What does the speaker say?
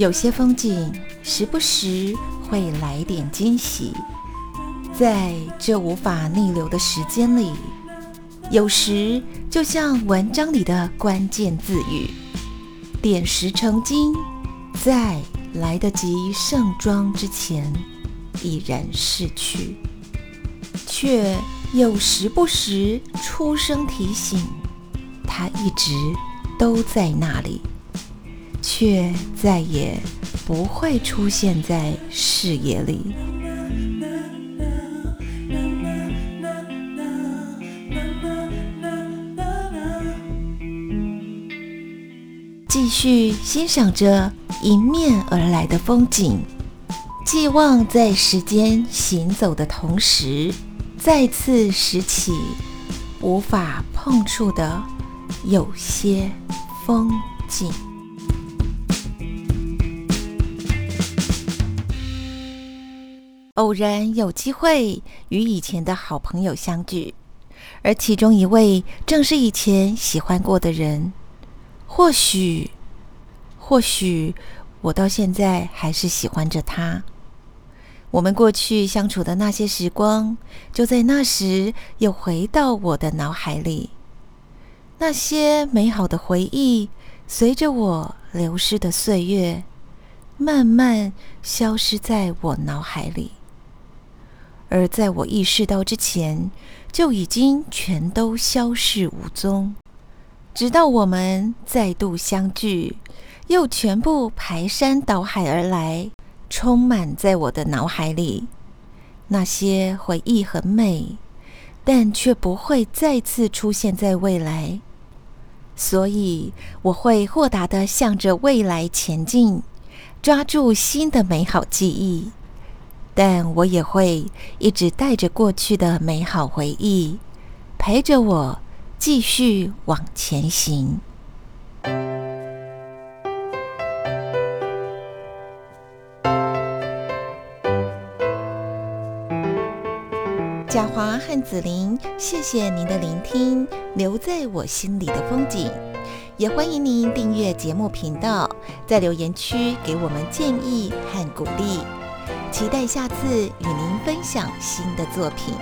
有些风景时不时会来点惊喜，在这无法逆流的时间里，有时就像文章里的关键字语，点石成金，在来得及盛装之前已然逝去，却又时不时出声提醒，它一直都在那里，却再也不会出现在视野里。继续欣赏着迎面而来的风景，寄望在时间行走的同时，再次拾起无法碰触的有些风景。偶然有机会与以前的好朋友相聚，而其中一位正是以前喜欢过的人。或许我到现在还是喜欢着他。我们过去相处的那些时光，就在那时又回到我的脑海里。那些美好的回忆，随着我流逝的岁月，慢慢消失在我脑海里。而在我意识到之前，就已经全都消逝无踪，直到我们再度相聚，又全部排山倒海而来，充满在我的脑海里。那些回忆很美，但却不会再次出现在未来，所以我会豁达地向着未来前进，抓住新的美好记忆，但我也会一直带着过去的美好回忆，陪着我继续往前行。贾华和子琳，谢谢您的聆听。留在我心里的风景，也欢迎您订阅节目频道，在留言区给我们建议和鼓励，期待下次与您分享新的作品。